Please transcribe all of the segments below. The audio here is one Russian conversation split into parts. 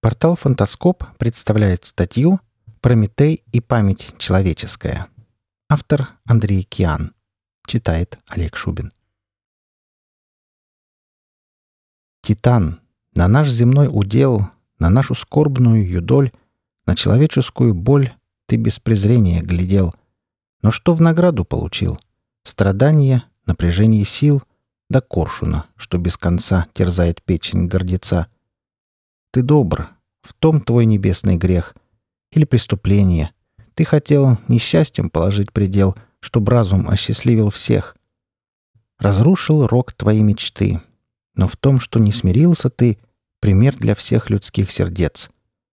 Портал «Фантаскоп» представляет статью «Прометей и память человеческая». Автор Андрей Киян. Читает Олег Шубин. Титан, на наш земной удел, на нашу скорбную юдоль, на человеческую боль ты без презрения глядел. Но что в награду получил? Страдания, напряжение сил, да коршуна, что без конца терзает печень гордеца. Ты добр, в том твой небесный грех или преступление. Ты хотел несчастьем положить предел, чтоб разум осчастливил всех. Разрушил рог твои мечты, но в том, что не смирился ты, пример для всех людских сердец.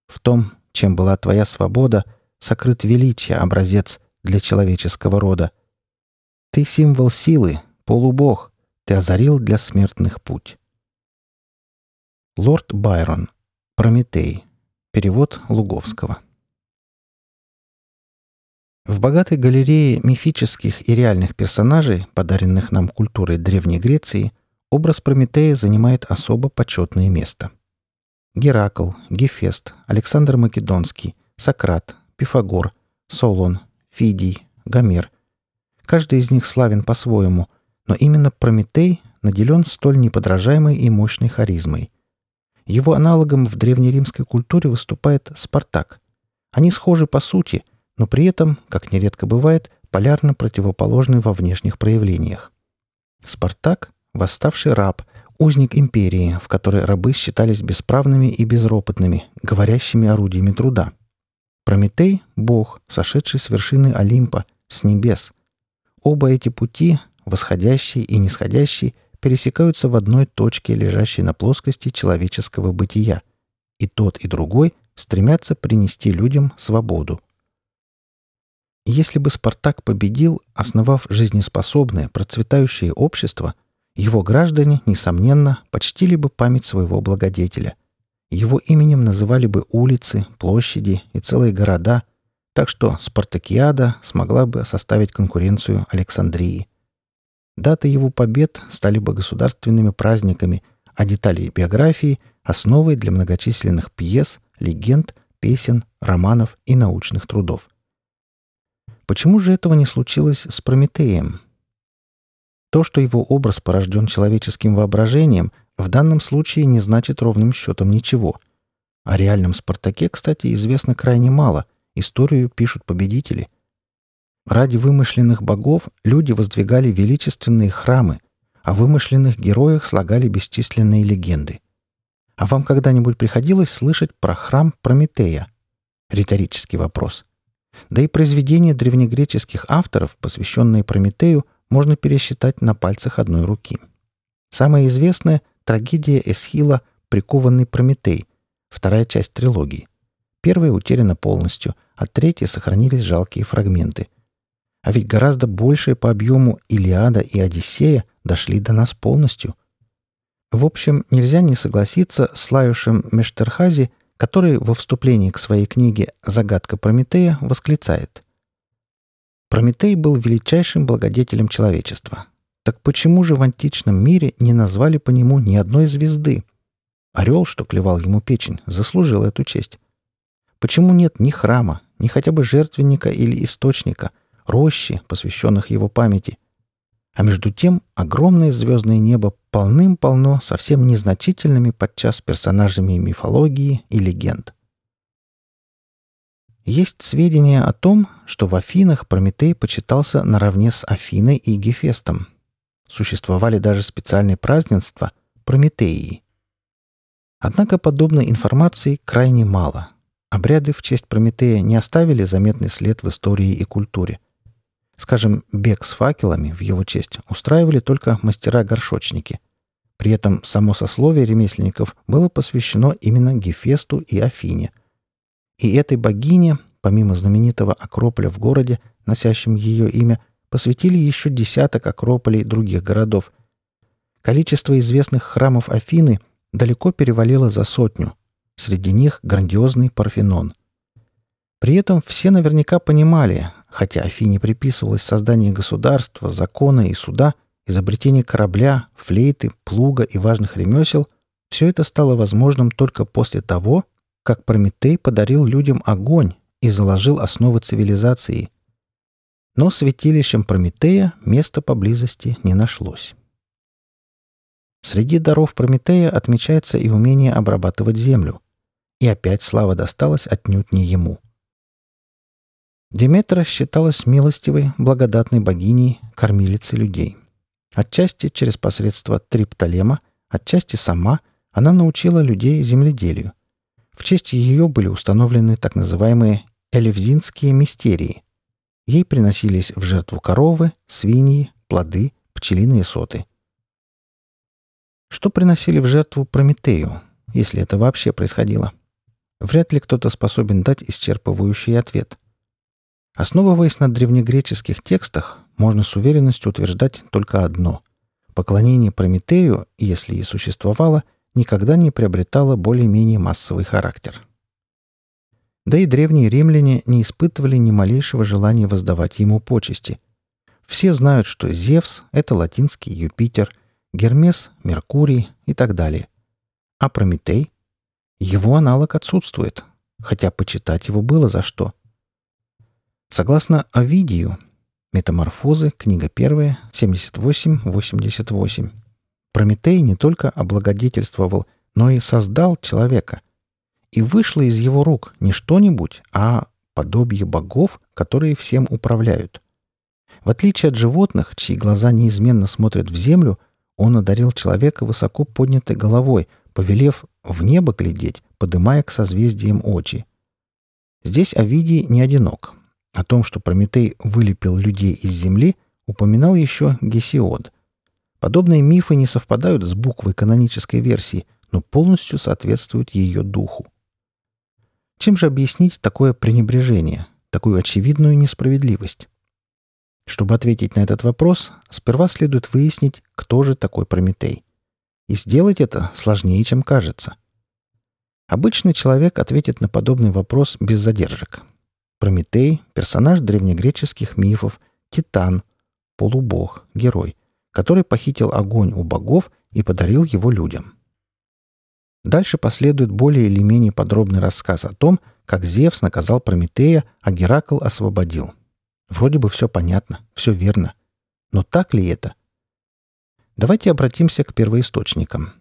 В том, чем была твоя свобода, сокрыт величие образец для человеческого рода. Ты символ силы, полубог, ты озарил для смертных путь. Лорд Байрон. Прометей. Перевод Луговского. В богатой галерее мифических и реальных персонажей, подаренных нам культурой Древней Греции, образ Прометея занимает особо почетное место. Геракл, Гефест, Александр Македонский, Сократ, Пифагор, Солон, Фидий, Гомер. Каждый из них славен по-своему, но именно Прометей наделен столь неподражаемой и мощной харизмой. Его аналогом в древнеримской культуре выступает Спартак. Они схожи по сути, но при этом, как нередко бывает, полярно противоположны во внешних проявлениях. Спартак – восставший раб, узник империи, в которой рабы считались бесправными и безропотными, говорящими орудиями труда. Прометей – бог, сошедший с вершины Олимпа, с небес. Оба эти пути, восходящий и нисходящий, пересекаются в одной точке, лежащей на плоскости человеческого бытия, и тот, и другой стремятся принести людям свободу. Если бы Спартак победил, основав жизнеспособное, процветающее общество, его граждане, несомненно, почтили бы память своего благодетеля. Его именем называли бы улицы, площади и целые города, так что Спартакиада смогла бы составить конкуренцию Александрии. Даты его побед стали бы государственными праздниками, а детали биографии – основой для многочисленных пьес, легенд, песен, романов и научных трудов. Почему же этого не случилось с Прометеем? То, что его образ порожден человеческим воображением, в данном случае не значит ровным счетом ничего. О реальном Спартаке, кстати, известно крайне мало, историю пишут победители. Ради вымышленных богов люди воздвигали величественные храмы, о вымышленных героях слагали бесчисленные легенды. А вам когда-нибудь приходилось слышать про храм Прометея? Риторический вопрос. Да и произведения древнегреческих авторов, посвященные Прометею, можно пересчитать на пальцах одной руки. Самая известная – трагедия Эсхила «Прикованный Прометей», вторая часть трилогии. Первая утеряна полностью, а третья сохранились жалкие фрагменты. А ведь гораздо большие по объему «Илиада» и «Одиссея» дошли до нас полностью. В общем, нельзя не согласиться с Лавишем Мештерхази, который во вступлении к своей книге «Загадка Прометея» восклицает: «Прометей был величайшим благодетелем человечества. Так почему же в античном мире не назвали по нему ни одной звезды? Орел, что клевал ему печень, заслужил эту честь. Почему нет ни храма, ни хотя бы жертвенника или источника, рощи, посвященных его памяти? А между тем огромное звездное небо полным-полно совсем незначительными подчас персонажами мифологии и легенд». Есть сведения о том, что в Афинах Прометей почитался наравне с Афиной и Гефестом. Существовали даже специальные празднества – Прометеи. Однако подобной информации крайне мало. Обряды в честь Прометея не оставили заметный след в истории и культуре. Скажем, бег с факелами в его честь устраивали только мастера-горшочники. При этом само сословие ремесленников было посвящено именно Гефесту и Афине. И этой богине, помимо знаменитого Акрополя в городе, носящем ее имя, посвятили еще десяток Акрополей других городов. Количество известных храмов Афины далеко перевалило за 100. Среди них грандиозный Парфенон. При этом все наверняка понимали, хотя Афине приписывалось создание государства, закона и суда, изобретение корабля, флейты, плуга и важных ремесел, все это стало возможным только после того, как Прометей подарил людям огонь и заложил основы цивилизации. Но святилищем Прометея места поблизости не нашлось. Среди даров Прометея отмечается и умение обрабатывать землю. И опять слава досталась отнюдь не ему. Деметра считалась милостивой, благодатной богиней, кормилицей людей. Отчасти через посредство Триптолема, отчасти сама, она научила людей земледелию. В честь ее были установлены так называемые «элевсинские мистерии». Ей приносились в жертву коровы, свиньи, плоды, пчелиные соты. Что приносили в жертву Прометею, если это вообще происходило? Вряд ли кто-то способен дать исчерпывающий ответ. Основываясь на древнегреческих текстах, можно с уверенностью утверждать только одно – поклонение Прометею, если и существовало, никогда не приобретало более-менее массовый характер. Да и древние римляне не испытывали ни малейшего желания воздавать ему почести. Все знают, что Зевс – это латинский Юпитер, Гермес – Меркурий и так далее. А Прометей? Его аналог отсутствует, хотя почитать его было за что. Согласно Овидию, «Метаморфозы», книга 1, 78-88, Прометей не только облагодетельствовал, но и создал человека. И вышло из его рук не что-нибудь, а подобие богов, которые всем управляют. В отличие от животных, чьи глаза неизменно смотрят в землю, он одарил человека высоко поднятой головой, повелев в небо глядеть, подымая к созвездиям очи. Здесь Овидий не одинок. О том, что Прометей вылепил людей из земли, упоминал еще Гесиод. Подобные мифы не совпадают с буквой канонической версии, но полностью соответствуют ее духу. Чем же объяснить такое пренебрежение, такую очевидную несправедливость? Чтобы ответить на этот вопрос, сперва следует выяснить, кто же такой Прометей. И сделать это сложнее, чем кажется. Обычный человек ответит на подобный вопрос без задержек. Прометей – персонаж древнегреческих мифов, титан, полубог, герой, который похитил огонь у богов и подарил его людям. Дальше последует более или менее подробный рассказ о том, как Зевс наказал Прометея, а Геракл освободил. Вроде бы все понятно, все верно. Но так ли это? Давайте обратимся к первоисточникам.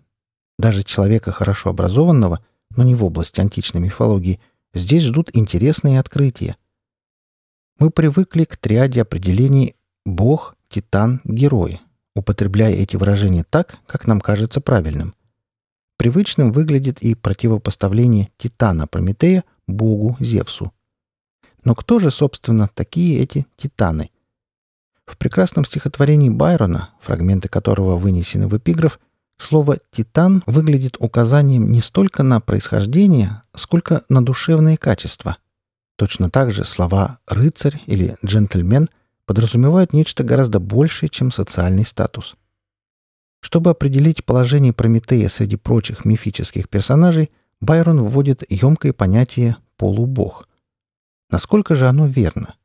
Даже человека хорошо образованного, но не в области античной мифологии, здесь ждут интересные открытия. Мы привыкли к триаде определений «бог», «титан», «герой», употребляя эти выражения так, как нам кажется правильным. Привычным выглядит и противопоставление Титана Прометея богу Зевсу. Но кто же, собственно, такие эти титаны? В прекрасном стихотворении Байрона, фрагменты которого вынесены в эпиграф, слово «титан» выглядит указанием не столько на происхождение, сколько на душевные качества. Точно так же слова «рыцарь» или «джентльмен» подразумевают нечто гораздо большее, чем социальный статус. Чтобы определить положение Прометея среди прочих мифических персонажей, Байрон вводит емкое понятие «полубог». Насколько же оно верно?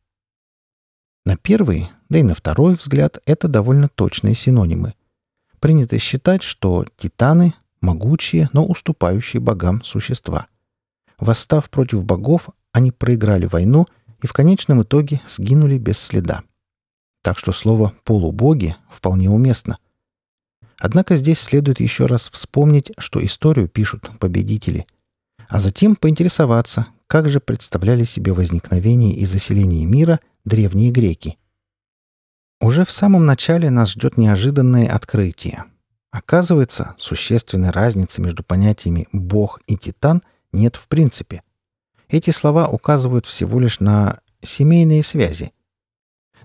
На первый, да и на второй взгляд это довольно точные синонимы. Принято считать, что титаны – могучие, но уступающие богам существа. Восстав против богов, они проиграли войну и в конечном итоге сгинули без следа. Так что слово «полубоги» вполне уместно. Однако здесь следует еще раз вспомнить, что историю пишут победители, а затем поинтересоваться, как же представляли себе возникновение и заселение мира древние греки. Уже в самом начале нас ждет неожиданное открытие. Оказывается, существенной разницы между понятиями «бог» и «титан» нет в принципе. Эти слова указывают всего лишь на семейные связи.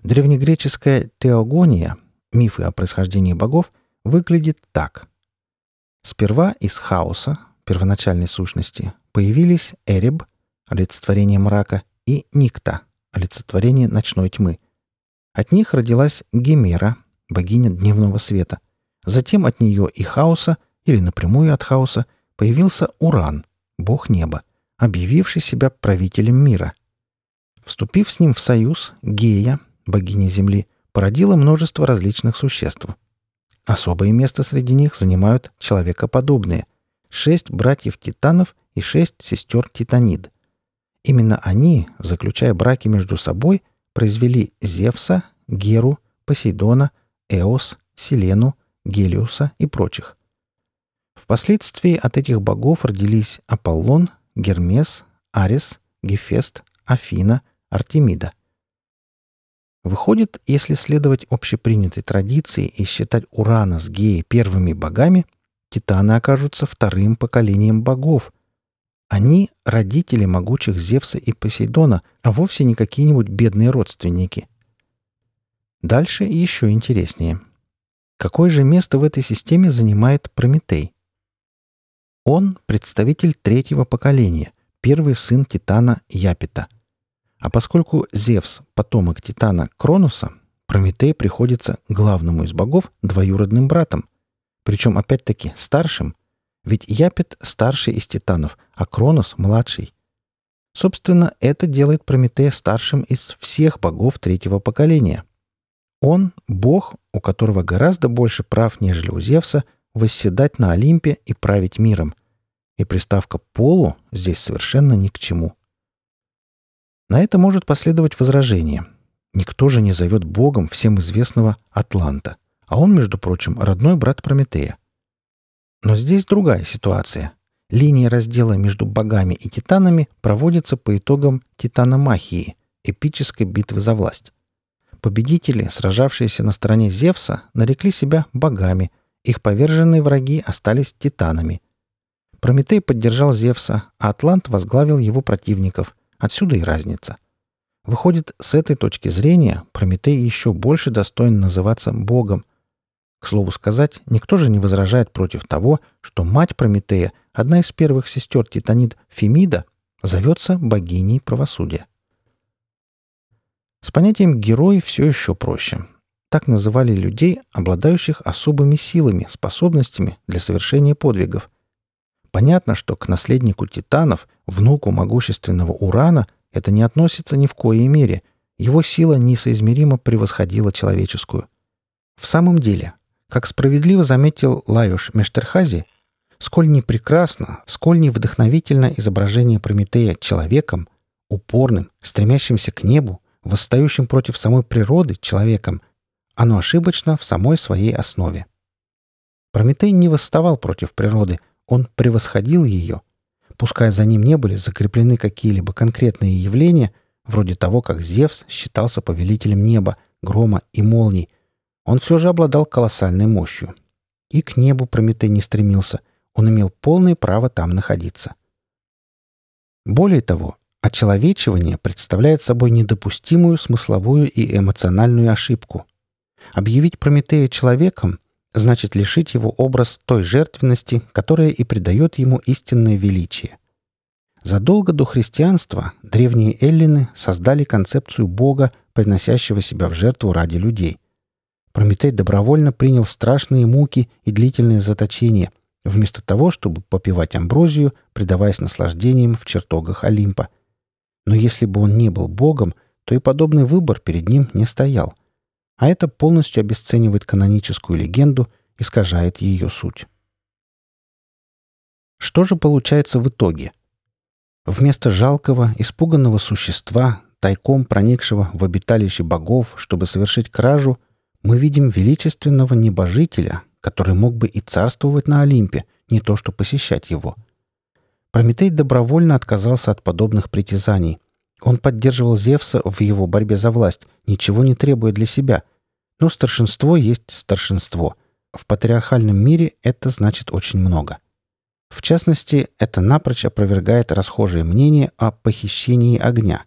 Древнегреческая теогония, мифы о происхождении богов, выглядит так. Сперва из хаоса, первоначальной сущности, появились Эреб, олицетворение мрака, и Никта, олицетворение ночной тьмы. От них родилась Гемера, богиня дневного света. Затем от нее и хаоса, или напрямую от хаоса, появился Уран, бог неба, объявивший себя правителем мира. Вступив с ним в союз, Гея, богиня земли, породила множество различных существ. Особое место среди них занимают человекоподобные, 6 братьев Титанов и 6 сестер Титанид. Именно они, заключая браки между собой, произвели Зевса, Геру, Посейдона, Эос, Селену, Гелиуса и прочих. Впоследствии от этих богов родились Аполлон, Гермес, Арес, Гефест, Афина, Артемида. Выходит, если следовать общепринятой традиции и считать Урана с Геей первыми богами, Титаны окажутся вторым поколением богов. Они – родители могучих Зевса и Посейдона, а вовсе не какие-нибудь бедные родственники. Дальше еще интереснее. Какое же место в этой системе занимает Прометей? Он – представитель третьего поколения, первый сын Титана Япета. А поскольку Зевс – потомок Титана Кроноса, Прометей приходится главному из богов двоюродным братом, причем опять-таки старшим, ведь Япет старший из Титанов, а Кронос – младший. Собственно, это делает Прометея старшим из всех богов третьего поколения. Он – бог, у которого гораздо больше прав, нежели у Зевса, восседать на Олимпе и править миром. И приставка «полу» здесь совершенно ни к чему. На это может последовать возражение. Никто же не зовет богом всем известного Атланта, а он, между прочим, родной брат Прометея. Но здесь другая ситуация. Линия раздела между богами и титанами проводится по итогам Титаномахии, эпической битвы за власть. Победители, сражавшиеся на стороне Зевса, нарекли себя богами, их поверженные враги остались титанами. Прометей поддержал Зевса, а Атлант возглавил его противников. Отсюда и разница. Выходит, с этой точки зрения Прометей еще больше достоин называться богом. К слову сказать, никто же не возражает против того, что мать Прометея, одна из первых сестер Титанид Фемида, зовется богиней правосудия. С понятием «герой» все еще проще. Так называли людей, обладающих особыми силами, способностями для совершения подвигов. Понятно, что к наследнику Титанов, внуку могущественного Урана, это не относится ни в коей мере. Его сила несоизмеримо превосходила человеческую. В самом деле, как справедливо заметил Лавиш Мештерхази, сколь ни прекрасно, сколь ни вдохновительно изображение Прометея человеком, упорным, стремящимся к небу, восстающим против самой природы человеком, оно ошибочно в самой своей основе. Прометей не восставал против природы, он превосходил ее, пускай за ним не были закреплены какие-либо конкретные явления, вроде того, как Зевс считался повелителем неба, грома и молний. Он все же обладал колоссальной мощью. И к небу Прометей не стремился, он имел полное право там находиться. Более того, очеловечивание представляет собой недопустимую смысловую и эмоциональную ошибку. Объявить Прометея человеком значит лишить его образ той жертвенности, которая и придает ему истинное величие. Задолго до христианства древние эллины создали концепцию бога, приносящего себя в жертву ради людей. Прометей добровольно принял страшные муки и длительное заточение, вместо того, чтобы попивать амброзию, предаваясь наслаждениям в чертогах Олимпа. Но если бы он не был богом, то и подобный выбор перед ним не стоял. А это полностью обесценивает каноническую легенду, искажает ее суть. Что же получается в итоге? Вместо жалкого, испуганного существа, тайком проникшего в обиталище богов, чтобы совершить кражу, мы видим величественного небожителя, который мог бы и царствовать на Олимпе, не то что посещать его. Прометей добровольно отказался от подобных притязаний. Он поддерживал Зевса в его борьбе за власть, ничего не требуя для себя. Но старшинство есть старшинство. В патриархальном мире это значит очень много. В частности, это напрочь опровергает расхожее мнение о похищении огня.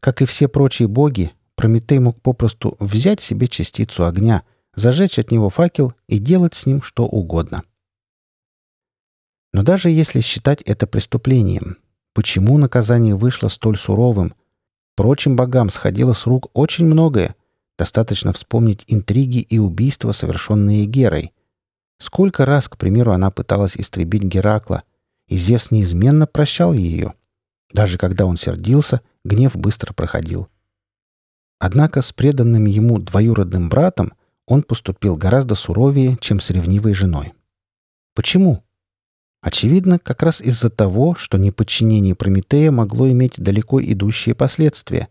Как и все прочие боги, Прометей мог попросту взять себе частицу огня, зажечь от него факел и делать с ним что угодно. Но даже если считать это преступлением, почему наказание вышло столь суровым? Прочим богам сходило с рук очень многое. Достаточно вспомнить интриги и убийства, совершенные Герой. Сколько раз, к примеру, она пыталась истребить Геракла, и Зевс неизменно прощал ее. Даже когда он сердился, гнев быстро проходил. Однако с преданным ему двоюродным братом он поступил гораздо суровее, чем с ревнивой женой. Почему? Очевидно, как раз из-за того, что неподчинение Прометея могло иметь далеко идущие последствия.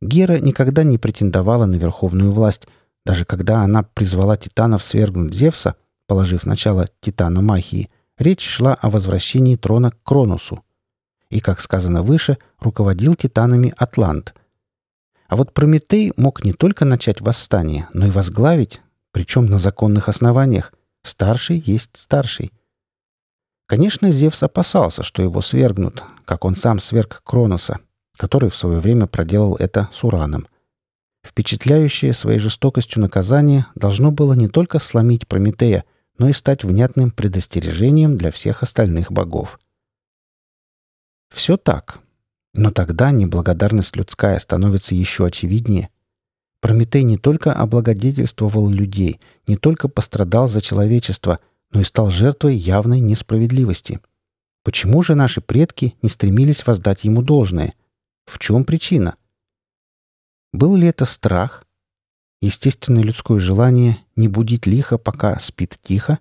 Гера никогда не претендовала на верховную власть, даже когда она призвала титанов свергнуть Зевса, положив начало Титаномахии, речь шла о возвращении трона к Кроносу. И, как сказано выше, руководил титанами Атлант. А вот Прометей мог не только начать восстание, но и возглавить, причем на законных основаниях. Старший есть старший. Конечно, Зевс опасался, что его свергнут, как он сам сверг Кроноса, который в свое время проделал это с Ураном. Впечатляющее своей жестокостью наказание должно было не только сломить Прометея, но и стать внятным предостережением для всех остальных богов. Все так. Но тогда неблагодарность людская становится еще очевиднее. Прометей не только облагодетельствовал людей, не только пострадал за человечество, но и стал жертвой явной несправедливости. Почему же наши предки не стремились воздать ему должное? В чем причина? Был ли это страх? Естественное людское желание не будить лихо, пока спит тихо?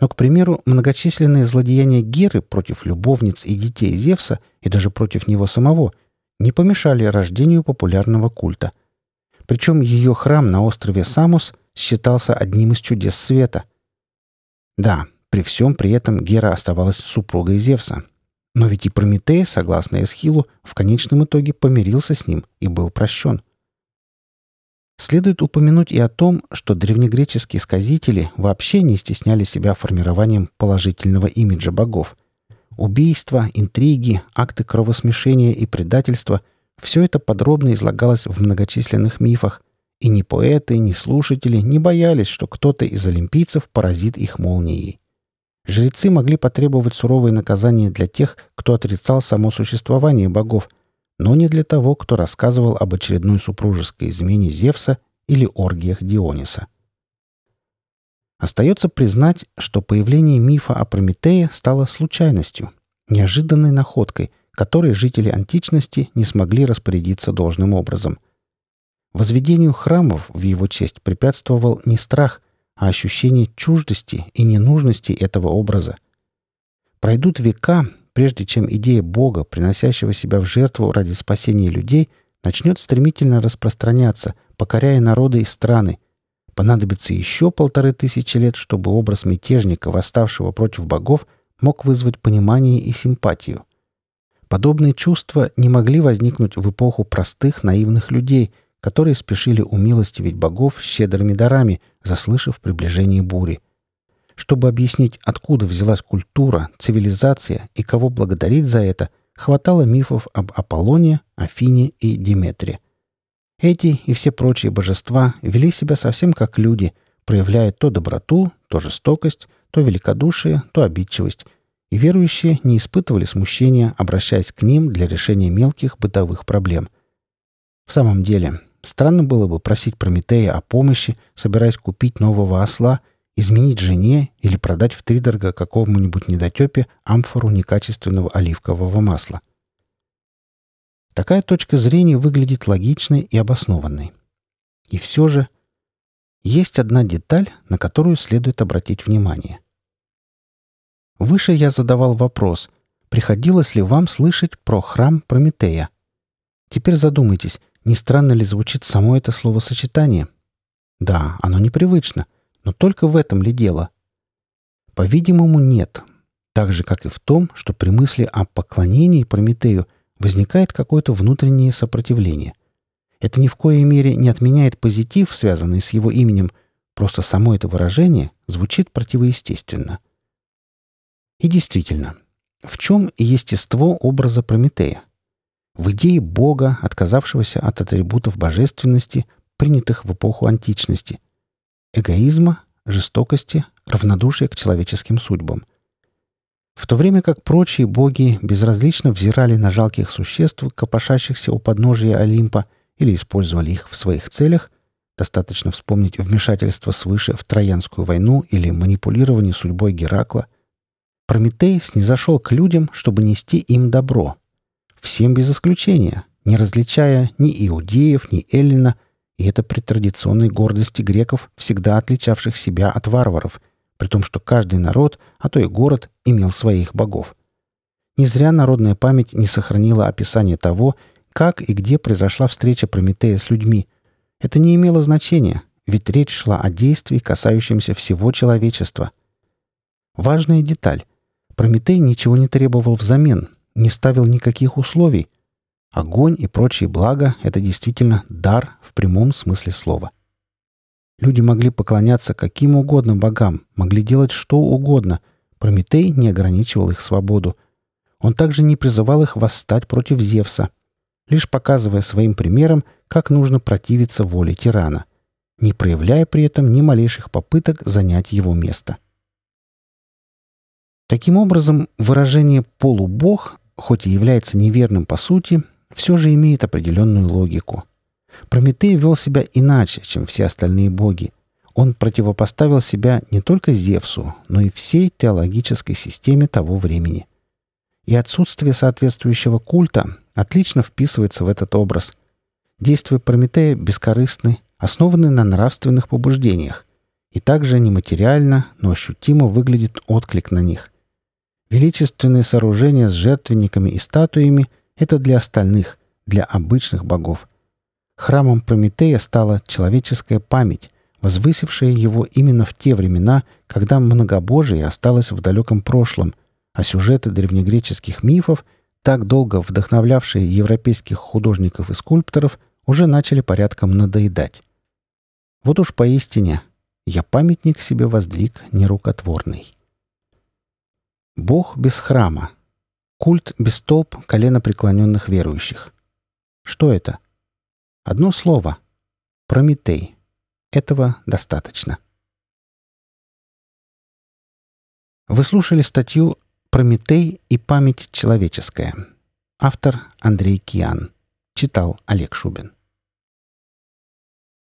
Но, к примеру, многочисленные злодеяния Геры против любовниц и детей Зевса, и даже против него самого, не помешали рождению популярного культа. Причем ее храм на острове Самос считался одним из чудес света. Да, при всем при этом Гера оставалась супругой Зевса. Но ведь и Прометей, согласно Эсхилу, в конечном итоге помирился с ним и был прощен. Следует упомянуть и о том, что древнегреческие сказители вообще не стесняли себя формированием положительного имиджа богов. Убийства, интриги, акты кровосмешения и предательства – все это подробно излагалось в многочисленных мифах, и ни поэты, ни слушатели не боялись, что кто-то из олимпийцев поразит их молнией. Жрецы могли потребовать суровые наказания для тех, кто отрицал само существование богов, но не для того, кто рассказывал об очередной супружеской измене Зевса или оргиях Диониса. Остается признать, что появление мифа о Прометее стало случайностью, неожиданной находкой, которой жители античности не смогли распорядиться должным образом. Возведению храмов в его честь препятствовал не страх, а ощущение чуждости и ненужности этого образа. Пройдут века, прежде чем идея Бога, приносящего себя в жертву ради спасения людей, начнет стремительно распространяться, покоряя народы и страны. Понадобится еще 1500 лет, чтобы образ мятежника, восставшего против богов, мог вызвать понимание и симпатию. Подобные чувства не могли возникнуть в эпоху простых наивных людей, которые спешили умилостивить богов щедрыми дарами, заслышав приближение бури. Чтобы объяснить, откуда взялась культура, цивилизация и кого благодарить за это, хватало мифов об Аполлоне, Афине и Деметре. Эти и все прочие божества вели себя совсем как люди, проявляя то доброту, то жестокость, то великодушие, то обидчивость, и верующие не испытывали смущения, обращаясь к ним для решения мелких бытовых проблем. В самом деле, странно было бы просить Прометея о помощи, собираясь купить нового осла, изменить жене или продать втридорога какому-нибудь недотепе амфору некачественного оливкового масла. Такая точка зрения выглядит логичной и обоснованной. И все же есть одна деталь, на которую следует обратить внимание. Выше я задавал вопрос, приходилось ли вам слышать про храм Прометея. Теперь задумайтесь, не странно ли звучит само это словосочетание? Да, оно непривычно. Но только в этом ли дело? По-видимому, нет. Так же, как и в том, что при мысли о поклонении Прометею возникает какое-то внутреннее сопротивление. Это ни в коей мере не отменяет позитив, связанный с его именем, просто само это выражение звучит противоестественно. И действительно, в чем естество образа Прометея? В идее Бога, отказавшегося от атрибутов божественности, принятых в эпоху античности, эгоизма, жестокости, равнодушия к человеческим судьбам. В то время как прочие боги безразлично взирали на жалких существ, копошащихся у подножия Олимпа, или использовали их в своих целях, достаточно вспомнить вмешательство свыше в Троянскую войну или манипулирование судьбой Геракла, Прометей снизошел к людям, чтобы нести им добро. Всем без исключения, не различая ни иудеев, ни эллина, и это при традиционной гордости греков, всегда отличавших себя от варваров, при том, что каждый народ, а то и город, имел своих богов. Не зря народная память не сохранила описание того, как и где произошла встреча Прометея с людьми. Это не имело значения, ведь речь шла о действии, касающемся всего человечества. Важная деталь. Прометей ничего не требовал взамен, не ставил никаких условий. Огонь и прочие блага — это действительно дар в прямом смысле слова. Люди могли поклоняться каким угодно богам, могли делать что угодно. Прометей не ограничивал их свободу. Он также не призывал их восстать против Зевса, лишь показывая своим примером, как нужно противиться воле тирана, не проявляя при этом ни малейших попыток занять его место. Таким образом, выражение «полубог», хоть и является неверным по сути, все же имеет определенную логику. Прометей вел себя иначе, чем все остальные боги. Он противопоставил себя не только Зевсу, но и всей теологической системе того времени. И отсутствие соответствующего культа отлично вписывается в этот образ. Действия Прометея бескорыстны, основаны на нравственных побуждениях, и также нематериально, но ощутимо выглядит отклик на них. Величественные сооружения с жертвенниками и статуями – это для остальных, для обычных богов. Храмом Прометея стала человеческая память, возвысившая его именно в те времена, когда многобожие осталось в далеком прошлом, а сюжеты древнегреческих мифов, так долго вдохновлявшие европейских художников и скульпторов, уже начали порядком надоедать. Вот уж поистине, я памятник себе воздвиг нерукотворный. Бог без храма. Культ без толп коленопреклоненных верующих. Что это? Одно слово. Прометей. Этого достаточно. Вы слушали статью «Прометей и память человеческая». Автор Андрей Киян. Читал Олег Шубин.